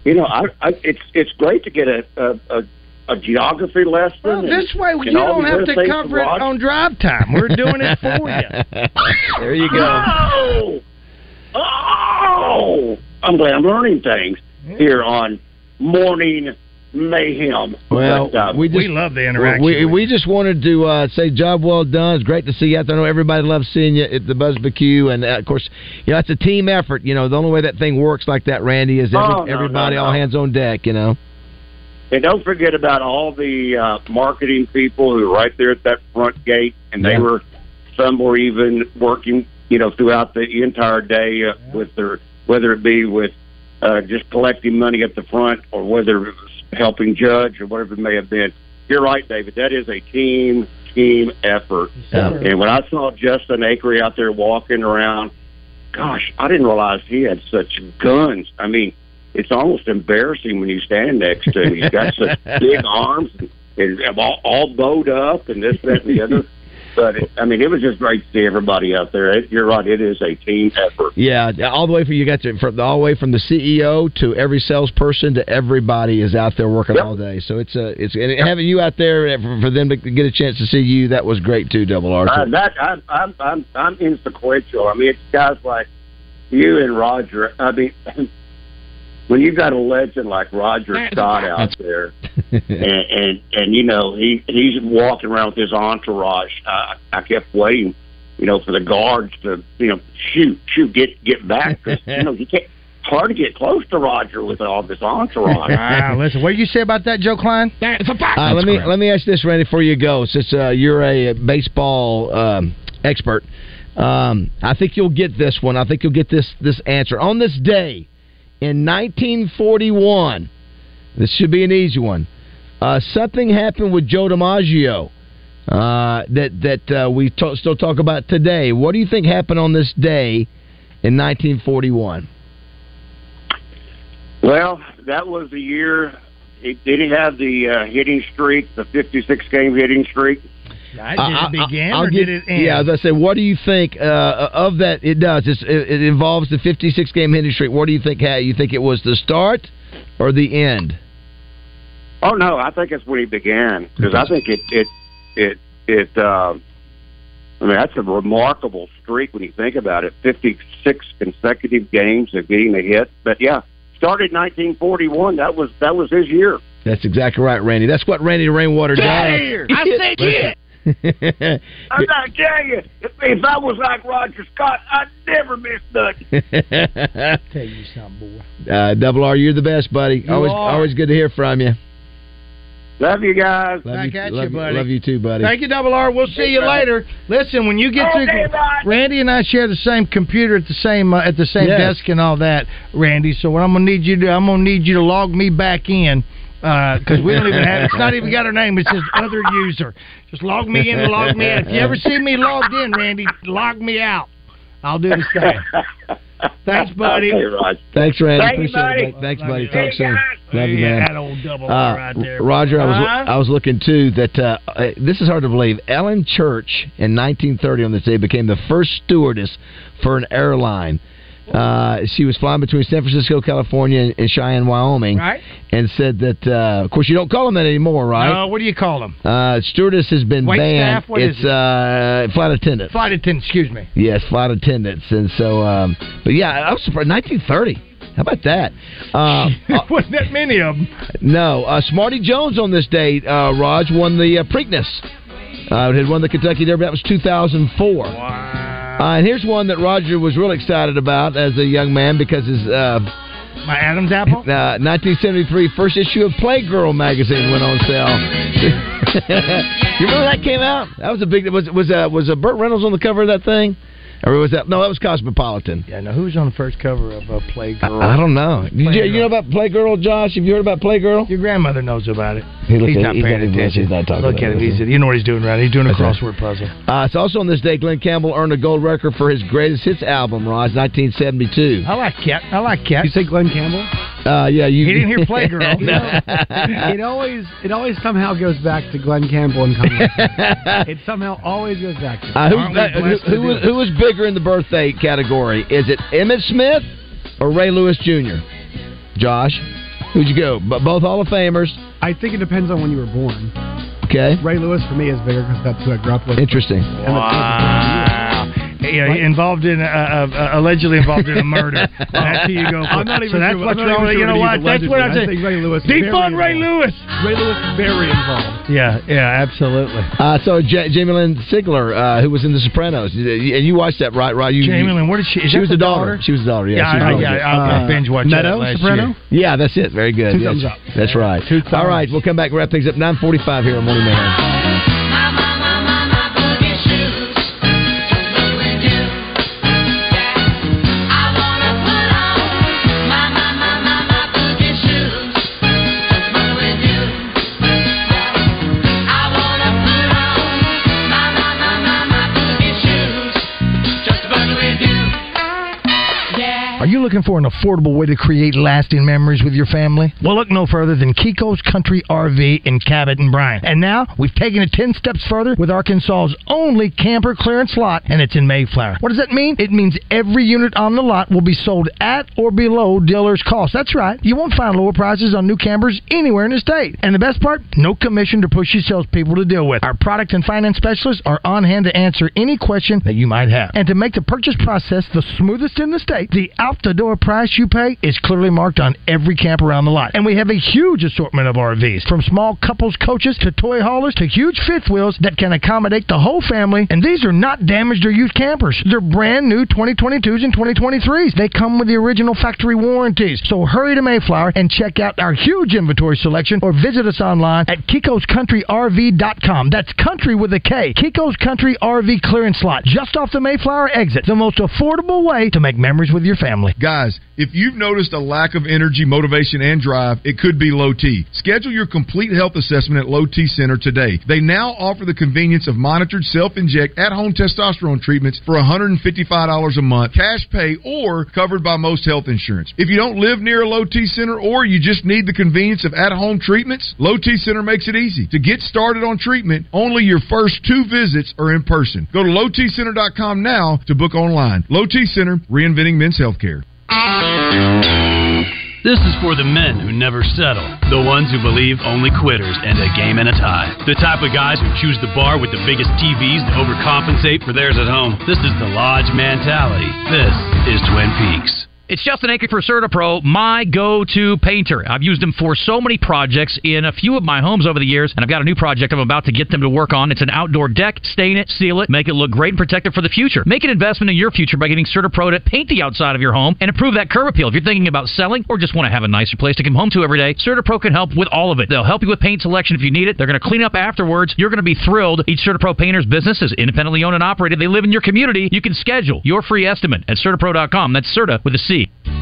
you know, I, I, it's it's great to get a, a, a A geography lesson. Well, this way you don't have to cover it on drive time. We're doing it for you. There you go. Oh! Oh! I'm glad I'm learning things here on Morning Mayhem. Well, but, uh, we, just, we love the interaction. We, we just wanted to uh, say job well done. It's great to see you out there. I know everybody loves seeing you at the Buzzbecue. And, uh, of course, you know, it's a team effort. You know, the only way that thing works like that, Randy, is every, oh, no, everybody no, no. all hands on deck, you know. And don't forget about all the uh, marketing people who were right there at that front gate, and they yeah. were, some were even working, you know, throughout the entire day uh, yeah. with their, whether it be with uh, just collecting money at the front or whether it was helping judge or whatever it may have been. You're right, David. That is a team, team effort. Yeah. And when I saw Justin Acree out there walking around, gosh, I didn't realize he had such guns. I mean, it's almost embarrassing when you stand next to him. He's got such big arms and, and all, all bowed up and this, that, and the other. But, it, I mean, it was just great to see everybody out there. It, you're right. It is a team effort. Yeah, all the way from you got to, from, all the way from the C E O to every salesperson to everybody is out there working yep. all day. So it's a, it's and having you out there for, for them to get a chance to see you, that was great too, Double R. Uh, that, I, I'm, I'm, I'm insequential. I mean, it's guys like you and Roger, I mean, when you've got a legend like Roger Scott out there, and, and, and you know, he he's walking around with his entourage, I, I kept waiting, you know, for the guards to, you know, shoot, shoot, get get back. Cause, you know, you can't, hard to get close to Roger with all this entourage. Wow, listen, what did you say about that, Joe Klein? That's a fact. Uh, let me let me ask this, Randy, before you go. Since uh, you're a baseball um, expert, um, I think you'll get this one. I think you'll get this this answer. On this day in nineteen forty-one, this should be an easy one. Uh, something happened with Joe DiMaggio uh, that that uh, we t- still talk about today. What do you think happened on this day in nineteen forty-one? Well, that was the year. It, did he have the uh, hitting streak, the fifty-six game hitting streak? I, did uh, it begin I'll, I'll or get, did it end? Yeah, as I said, what do you think uh, of that? It does. It's, it, it involves the fifty-six game hitting streak. What do you think? How you think it was the start or the end? Oh no, I think it's when he began, because I think it it it it. Uh, I mean, that's a remarkable streak when you think about it. fifty-six consecutive games of getting a hit, but yeah. Started nineteen forty-one. That was that was his year. That's exactly right, Randy. That's what Randy Rainwater does. I said it. I'm not telling you. If, if I was like Roger Scott, I'd never miss nothing. I'll tell you something, boy. Uh, Double R, you're the best, buddy. You always are. Always good to hear from you. Love you guys. Love Back you, at love you, buddy. Love you too, buddy. Thank you, Double R. We'll see you later. Listen, when you get to Randy and I share the same computer at the same uh, at the same yes. desk and all that, Randy. So what I'm gonna need you to I'm gonna need you to log me back in because uh, we don't even have it's not even got her name. It's just other user. Just log me in and log me out. If you ever see me logged in, Randy, log me out. I'll do the same. Thanks, buddy. Okay, Thanks, Randy. Thank Appreciate you, buddy. it. Thanks, Love buddy. You. Talk soon. Love you, man. That old double uh, right there, Roger, I was uh-huh. I was looking too that uh, this is hard to believe. Ellen Church in nineteen thirty on this day became the first stewardess for an airline. Uh, she was flying between San Francisco, California, and Cheyenne, Wyoming, right. and said that. Uh, of course, you don't call them that anymore, right? No, what do you call them? Uh, stewardess has been Wait banned. Staff? What it's is it? uh, flight attendants. Flight attendants. Excuse me. Yes, flight attendants. And so, um, but yeah, I was surprised. nineteen thirty. How about that? Uh, Wasn't that many of them? No. Uh, Smarty Jones on this day, uh, Raj, won the uh, Preakness. Uh, had won the Kentucky Derby. That was two thousand four. Wow. Uh, and here's one that Roger was really excited about as a young man because his... Uh, My Adam's apple? Uh, nineteen seventy-three, first issue of Playgirl magazine went on sale. You remember that came out? That was a big... Was was uh, was uh, Burt Reynolds on the cover of that thing? Or was that... No, that was Cosmopolitan. Yeah, now who was on the first cover of uh, Playgirl? I, I don't know. Did you, you know about Playgirl, Josh? Have you heard about Playgirl? Your grandmother knows about it. He he's at, not he's paying attention. He's not talking Look about at him. He said, you know what he's doing, right? He's doing a That's crossword right. puzzle. Uh, it's also on this day, Glenn Campbell earned a gold record for his greatest hits album, Roz, nineteen seventy-two. I like Cat. I like Cat. You say Glenn Campbell? Uh, yeah, you. He didn't hear Playgirl. You know, it always, it always somehow goes back to Glenn Campbell and Conway. It somehow always goes back to. Uh, who, that, who, who, was, who was bigger in the birthday category? Is it Emmitt Smith or Ray Lewis Junior? Josh, who'd you go? But both Hall of Famers. I think it depends on when you were born. Okay. Ray Lewis for me is bigger because that's who I grew up with. Interesting. Wow. Yeah, involved in uh, uh, allegedly involved in a murder. That's who you go for. I'm not even so that's sure. What's wrong with sure you know what? That's what I said. Defund Ray Lewis. Ray Lewis very involved. Yeah, yeah, absolutely. Uh, so J- Jamie Lynn Sigler, uh, who was in The Sopranos, and you watched that, right? Right? You, Jamie Lynn, what did she? Is she was the daughter? daughter. She was the daughter. Yeah, yeah, I, yeah, I, I uh, binge watched that last Soprano? year. Yeah, that's it. Very good. Two yes. thumbs up. That's yeah. right. Two thumbs. All right, we'll come back and wrap things up. nine forty-five here on Morning Man. looking for an affordable way to create lasting memories with your family? Well, look no further than Kiko's Country R V in Cabot and Bryant. And now, we've taken it ten steps further with Arkansas's only camper clearance lot, and it's in Mayflower. What does that mean? It means every unit on the lot will be sold at or below dealer's cost. That's right. You won't find lower prices on new campers anywhere in the state. And the best part? No commission to pushy salespeople to deal with. Our product and finance specialists are on hand to answer any question that you might have. And to make the purchase process the smoothest in the state, the out-the-door price you pay is clearly marked on every camper on the lot. And we have a huge assortment of R Vs, from small couples coaches to toy haulers to huge fifth wheels that can accommodate the whole family. And these are not damaged or used campers. They're brand new twenty twenty-twos and twenty twenty-threes. They come with the original factory warranties. So hurry to Mayflower and check out our huge inventory selection or visit us online at kikos country r v dot com. That's country with a K. Kiko's Country R V clearance lot just off the Mayflower exit. The most affordable way to make memories with your family. Guys, if you've noticed a lack of energy, motivation, and drive, it could be Low T. Schedule your complete health assessment at Low T Center today. They now offer the convenience of monitored self-inject at-home testosterone treatments for one hundred fifty-five dollars a month, cash pay, or covered by most health insurance. If you don't live near a Low T Center or you just need the convenience of at-home treatments, Low T Center makes it easy. To get started on treatment, only your first two visits are in person. Go to low t center dot com now to book online. Low T Center, reinventing men's healthcare. This is for the men who never settle, the ones who believe only quitters and a game and a tie, the type of guys who choose the bar with the biggest T Vs to overcompensate for theirs at home. This is the lodge mentality. This is Twin Peaks. It's Justin Anker for CertaPro, my go-to painter. I've used them for so many projects in a few of my homes over the years, and I've got a new project I'm about to get them to work on. It's an outdoor deck. Stain it, seal it, make it look great and protect it for the future. Make an investment in your future by getting CertaPro to paint the outside of your home and improve that curb appeal. If you're thinking about selling or just want to have a nicer place to come home to every day, CertaPro can help with all of it. They'll help you with paint selection if you need it. They're going to clean up afterwards. You're going to be thrilled. Each CertaPro painter's business is independently owned and operated. They live in your community. You can schedule your free estimate at certa pro dot com. That's Certa with a C.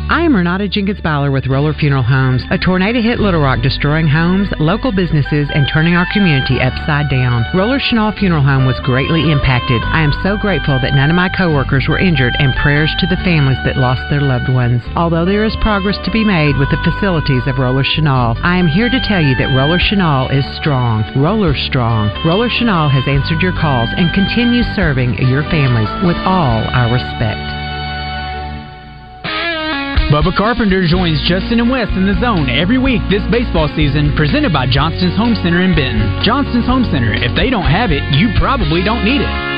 I am Renata Jenkins-Bowler with Roller Funeral Homes. A tornado hit Little Rock, destroying homes, local businesses, and turning our community upside down. Roller Chenal Funeral Home was greatly impacted. I am so grateful that none of my coworkers were injured, and prayers to the families that lost their loved ones. Although there is progress to be made with the facilities of Roller Chenal, I am here to tell you that Roller Chenal is strong. Roller strong. Roller Chenal has answered your calls and continues serving your families with all our respect. Bubba Carpenter joins Justin and Wes in the zone every week this baseball season, presented by Johnston's Home Center in Benton. Johnston's Home Center, if they don't have it, you probably don't need it.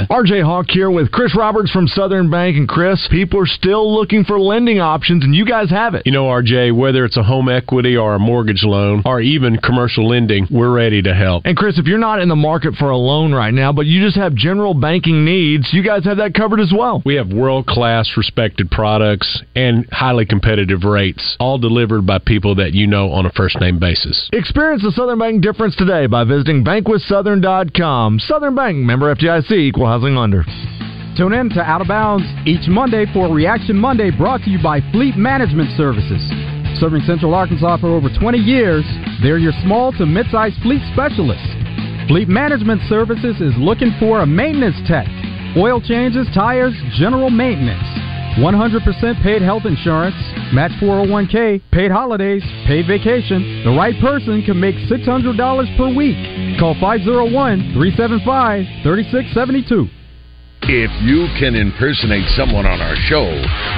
R J Hawk here with Chris Roberts from Southern Bank. And Chris, people are still looking for lending options, and you guys have it. You know, R J, whether it's a home equity or a mortgage loan or even commercial lending, we're ready to help. And Chris, if you're not in the market for a loan right now, but you just have general banking needs, you guys have that covered as well. We have world-class respected products and highly competitive rates, all delivered by people that you know on a first-name basis. Experience the Southern Bank difference today by visiting bank with southern dot com. Southern Bank, member F D I C, equal housing lender. Tune in to Out of Bounds each Monday for Reaction Monday, brought to you by Fleet Management Services. Serving Central Arkansas for over twenty years, they're your small to mid-sized fleet specialists. Fleet Management Services is looking for a maintenance tech, oil changes, tires, general maintenance, one hundred percent paid health insurance, match four oh one k, paid holidays, paid vacation. The right person can make six hundred dollars per week. Call five oh one, three seven five, three six seven two. If you can impersonate someone on our show,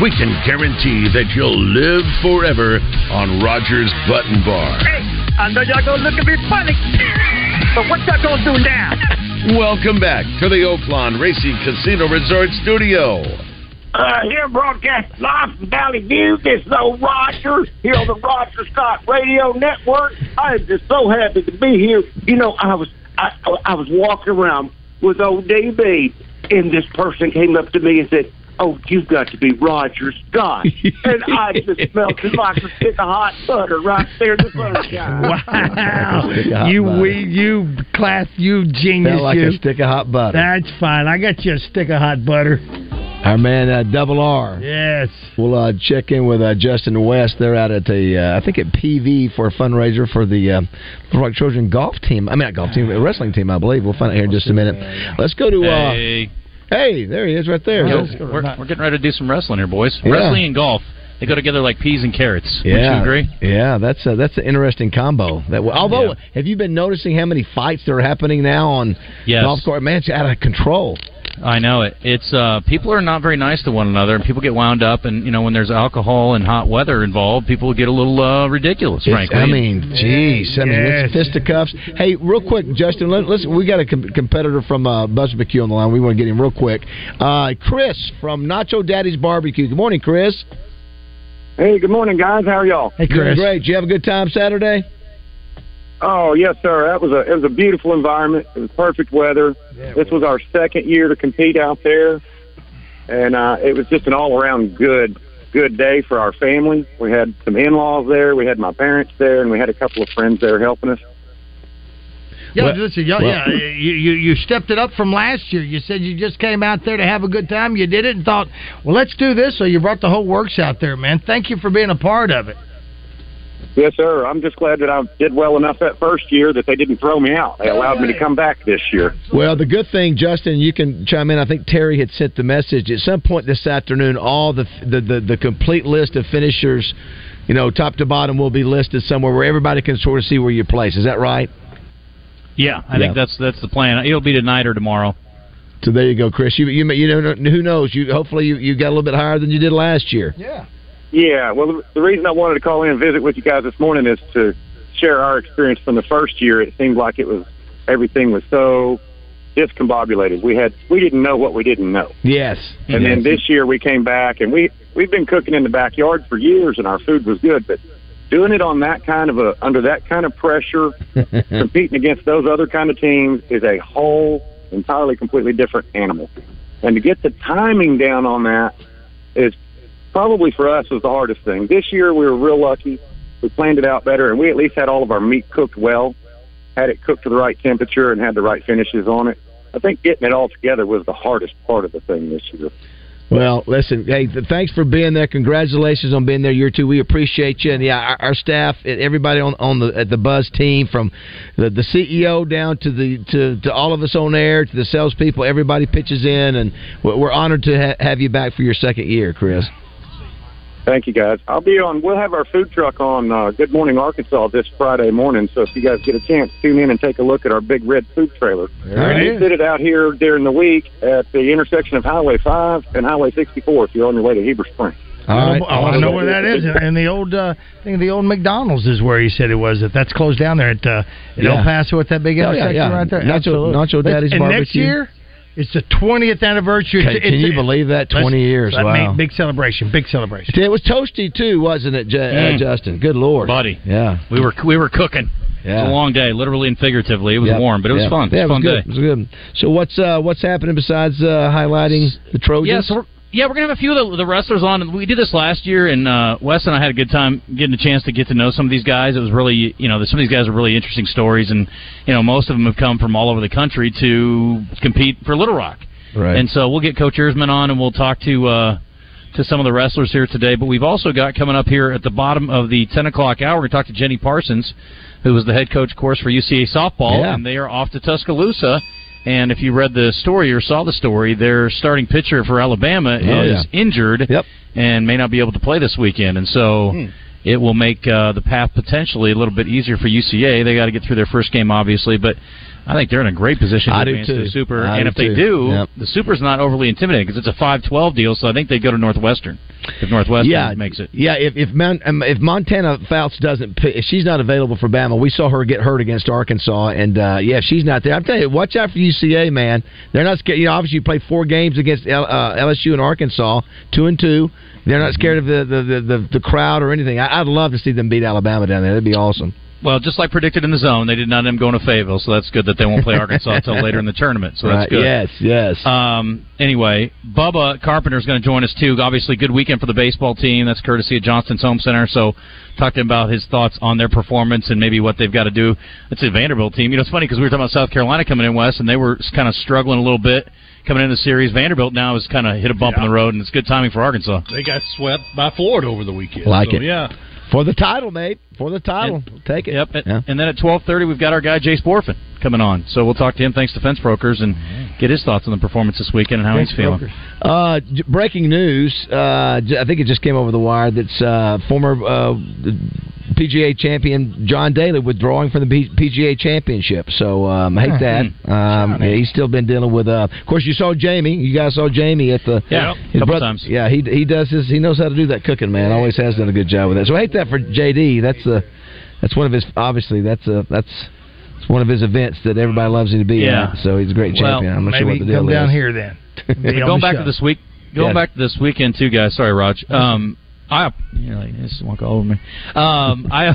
we can guarantee that you'll live forever on Roger's Button Bar. Hey, I know y'all gonna look at me funny, but what y'all gonna do now? Welcome back to the Oaklawn Racing Casino Resort Studio. Uh, here broadcast live from Valley View. This is old Roger here on the Roger Scott Radio Network. I am just so happy to be here. You know, I was I, I was walking around with old D B, and this person came up to me and said, "Oh, you've got to be Roger Scott." And I just melted like a stick of hot butter right there in the sunshine. Wow. You we, you class, you genius. Felt like you. A stick of hot butter. That's fine. I got you a stick of hot butter. Our man, uh, Double R. Yes. We'll uh, check in with uh, Justin West. They're out at the, uh, I think at P V for a fundraiser for the uh, Little Rock Trojan golf team. I mean, not golf team, but wrestling team, I believe. We'll find out here in just a minute. Let's go to... Uh, hey. Hey, there he is right there. We're, we're, we're getting ready to do some wrestling here, boys. Yeah. Wrestling and golf. They go together like peas and carrots. Yeah. Would you agree? Yeah, that's a, that's an interesting combo. That w- Although, yeah. Have you been noticing how many fights that are happening now on yes. golf course? Man, it's out of control. I know it. It's uh, people are not very nice to one another, and people get wound up. And you know, when there's alcohol and hot weather involved, people get a little uh, ridiculous. It's, frankly, I mean, geez, I mean, yes. It's fisticuffs. Hey, real quick, Justin, let, let's. We got a com- competitor from uh, Buzz McHugh on the line. We want to get him real quick. Uh, Chris from Nacho Daddy's Barbecue. Good morning, Chris. Hey, good morning, guys. How are y'all? Hey, Chris. Doing great. Did you have a good time Saturday? Oh, yes, sir. That was a it was a beautiful environment. It was perfect weather. Yeah, this was. was our second year to compete out there, and uh, it was just an all-around good good day for our family. We had some in-laws there. We had my parents there, and we had a couple of friends there helping us. Yeah, well, listen, y'all, well, yeah, you, you you stepped it up from last year. You said you just came out there to have a good time. You did it and thought, well, let's do this. So you brought the whole works out there, man. Thank you for being a part of it. Yes, sir. I'm just glad that I did well enough that first year that they didn't throw me out. They allowed me to come back this year. Well, the good thing, Justin, you can chime in. I think Terry had sent the message at some point this afternoon. All the the, the, the complete list of finishers, you know, top to bottom, will be listed somewhere where everybody can sort of see where you place. Is that right? Yeah, I yeah. think that's that's the plan. It'll be tonight or tomorrow. So there you go, Chris. You you, you know, who knows? You hopefully you, you got a little bit higher than you did last year. Yeah. Yeah, well, the reason I wanted to call in and visit with you guys this morning is to share our experience from the first year. It seemed like it was everything was so discombobulated. We had we didn't know what we didn't know. Yes. And yes. Then this year we came back, and we we've been cooking in the backyard for years, and our food was good. But doing it on that kind of a under that kind of pressure, competing against those other kind of teams is a whole entirely completely different animal. And to get the timing down on that is. Probably for us was the hardest thing. This year we were real lucky. We planned it out better, and we at least had all of our meat cooked well, had it cooked to the right temperature, and had the right finishes on it. I think getting it all together was the hardest part of the thing this year. Well, listen, hey, thanks for being there. Congratulations on being there year two. We appreciate you. And, yeah, our, our staff, everybody on, on the at the Buzz team, from the, the C E O down to the to, to all of us on air, to the salespeople, everybody pitches in. And we're honored to ha- have you back for your second year, Chris. Thank you, guys. I'll be on. We'll have our food truck on uh, Good Morning Arkansas this Friday morning. So if you guys get a chance, tune in and take a look at our big red food trailer. There it is. We sit it out here during the week at the intersection of Highway five and Highway sixty-four. If you're on your way to Heber Springs. All right. I want to know where that is. And the old, uh, I think the old McDonald's is where you said it was. That that's closed down there at uh, yeah. El Paso at that big intersection oh, yeah, yeah. right there. Nacho, Nacho Daddy's and Barbecue. Next year. It's the twentieth anniversary. Can, can you believe that? twenty years. Wow. I mean, big celebration. Big celebration. It was toasty, too, wasn't it, J- mm. uh, Justin? Good Lord. Buddy. Yeah. We were we were cooking. Yeah. It was a long day, literally and figuratively. It was yep. warm, but it was yep. fun. Yeah, it was a fun good. day. It was good. So what's, uh, what's happening besides uh, highlighting the Trojans? Yeah, so we're, yeah, we're going to have a few of the, the wrestlers on. We did this last year, and uh, Wes and I had a good time getting a chance to get to know some of these guys. It was really, you know, some of these guys are really interesting stories, and, you know, most of them have come from all over the country to compete for Little Rock. Right. And so we'll get Coach Erzman on, and we'll talk to uh, to some of the wrestlers here today. But we've also got coming up here at the bottom of the ten o'clock hour, we're going to talk to Jenny Parsons, who was the head coach, of course, for U C A softball, yeah. and they are off to Tuscaloosa. And if you read the story or saw the story, their starting pitcher for Alabama oh, is yeah. injured yep. and may not be able to play this weekend. And so hmm. it will make uh, the path potentially a little bit easier for U C A. They got to get through their first game, obviously. But I think they're in a great position to advance to the Super. I and if too. they do, yep. the Super's not overly intimidating because it's a five twelve deal, so I think they go to Northwestern if Northwestern yeah, makes it. Yeah, if if, Mount, if Montana Fouts doesn't – if she's not available for Bama, we saw her get hurt against Arkansas, and, uh, yeah, if she's not there. I'm telling you, watch out for U C A, man. They're not scared. You know, obviously you play four games against L, uh, L S U and Arkansas, two and two. They're not scared of the, the, the, the, the crowd or anything. I, I'd love to see them beat Alabama down there. That'd be awesome. Well, just like predicted in the zone, they did not end up going to Fayetteville, so that's good that they won't play Arkansas until later in the tournament. So that's right. good. Yes, yes. Um, anyway, Bubba Carpenter's going to join us, too. Obviously, good weekend for the baseball team. That's courtesy of Johnston's Home Center. So talk to him about his thoughts on their performance and maybe what they've got to do. It's a Vanderbilt team. You know, it's funny because we were talking about South Carolina coming in west, and they were kind of struggling a little bit coming into the series. Vanderbilt now has kind of hit a bump yeah. in the road, and it's good timing for Arkansas. They got swept by Florida over the weekend. Like so, it. Yeah. For the title, mate. For the title. And, we'll take it. Yep. Yeah. And then at twelve thirty, we've got our guy, Jace Borfin, coming on. So we'll talk to him, thanks to Fence Brokers, and get his thoughts on the performance this weekend and how Fence he's feeling. Uh, breaking news. Uh, I think it just came over the wire. That's uh, former uh, P G A champion John Daly withdrawing from the P G A championship. So um, I hate that. Um, yeah, he's still been dealing with... Uh, of course, you saw Jamie. You guys saw Jamie at the... Yeah, a couple brother, times. Yeah, he he does his... He knows how to do that cooking, man. Always has done a good job with that. So I hate that for J D. That's a... That's one of his. Obviously, that's a that's one of his events that everybody loves him to be yeah. at. So he's a great champion. Well, I'm not sure what the deal is. Maybe come down here then. going back show. to this week. Going yeah. back to this weekend too, guys. Sorry, Raj. Um, I you're like this won't go over me. Um, I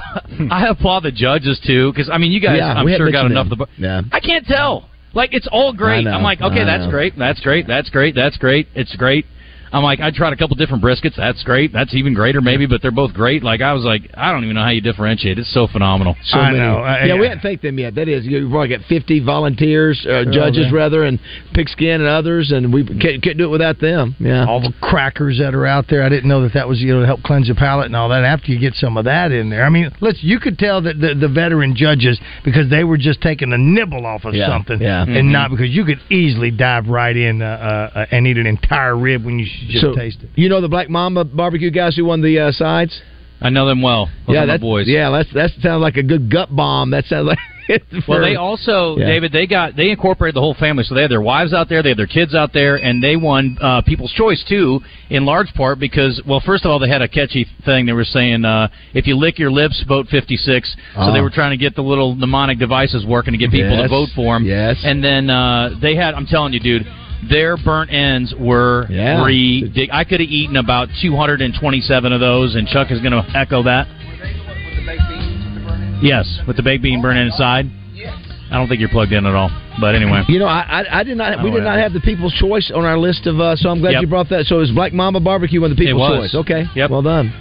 I applaud the judges too because I mean you guys yeah, I'm sure got enough. Of the, yeah. I can't tell. Like it's all great. I'm like okay that's great that's great that's great that's great it's great. I'm like, I tried a couple different briskets. That's great. That's even greater, maybe, but they're both great. Like, I was like, I don't even know how you differentiate. It's so phenomenal. So I many. know. I, yeah, yeah, we haven't thanked them yet. That is, you've probably got fifty volunteers, uh, oh, judges, man. rather, and Pigskin and others, and we can't, can't do it without them. Yeah. All the crackers that are out there. I didn't know that that was, you know, to help cleanse your palate and all that. After you get some of that in there. I mean, let's. you could tell that the, the veteran judges, because they were just taking a nibble off of yeah, something, yeah. and mm-hmm. not because you could easily dive right in uh, uh, and eat an entire rib when you should. Just so, taste it. You know the Black Mamba barbecue guys who won the uh, sides? I know them well. Those yeah, that's, boys. Yeah, that's, that sounds like a good gut bomb. That sounds like... Well, they also, yeah. David, they got they incorporated the whole family. So they had their wives out there, they had their kids out there, and they won uh, People's Choice, too, in large part because, well, first of all, they had a catchy thing. They were saying, uh, if you lick your lips, vote fifty-six. Uh-huh. So they were trying to get the little mnemonic devices working to get people yes. to vote for them. Yes. And then uh, they had, I'm telling you, dude... Their burnt ends were yeah. ridiculous. I could have eaten about two hundred twenty-seven of those, and Chuck is going to echo that. With the baked beans, with the burnt ends? Yes, with the baked bean burnt end inside. Yes. I don't think you're plugged in at all. But anyway, you know, I, I, I did not. I we did not have the People's Choice on our list of. Uh, so I'm glad yep. you brought that. So it was Black Mamba Barbecue on the People's it was. Choice. Okay. Yep. Well done.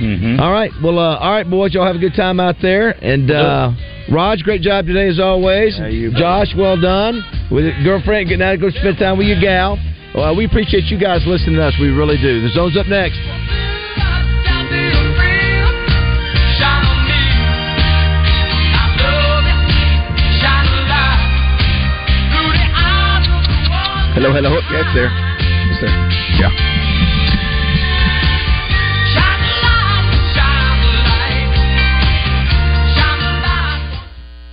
Mm-hmm. All right. Well, uh, all right, boys. Y'all have a good time out there. And uh, Raj, great job today as always. Yeah, you Josh, well done with your girlfriend. Good night. Go spend time with your gal. Well, we appreciate you guys listening to us. We really do. The Zone's up next. Hello, hello. Yeah, it's there. It's there. Yeah. Shine the light, shine the light, shine the light.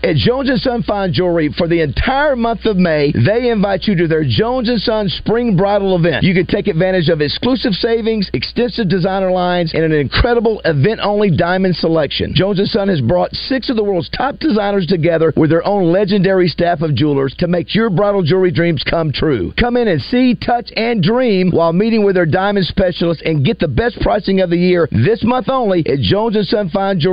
At Jones and Son Fine Jewelry, for the entire month of May, they invite you to their Jones and Son Spring Bridal event. You can take advantage of exclusive savings, extensive designer lines, and an incredible event-only diamond selection. Jones and Son has brought six of the world's top designers together with their own legendary staff of jewelers to make your bridal jewelry dreams come true. Come in and see, touch, and dream while meeting with their diamond specialists and get the best pricing of the year this month only at Jones and Son Fine Jewelry.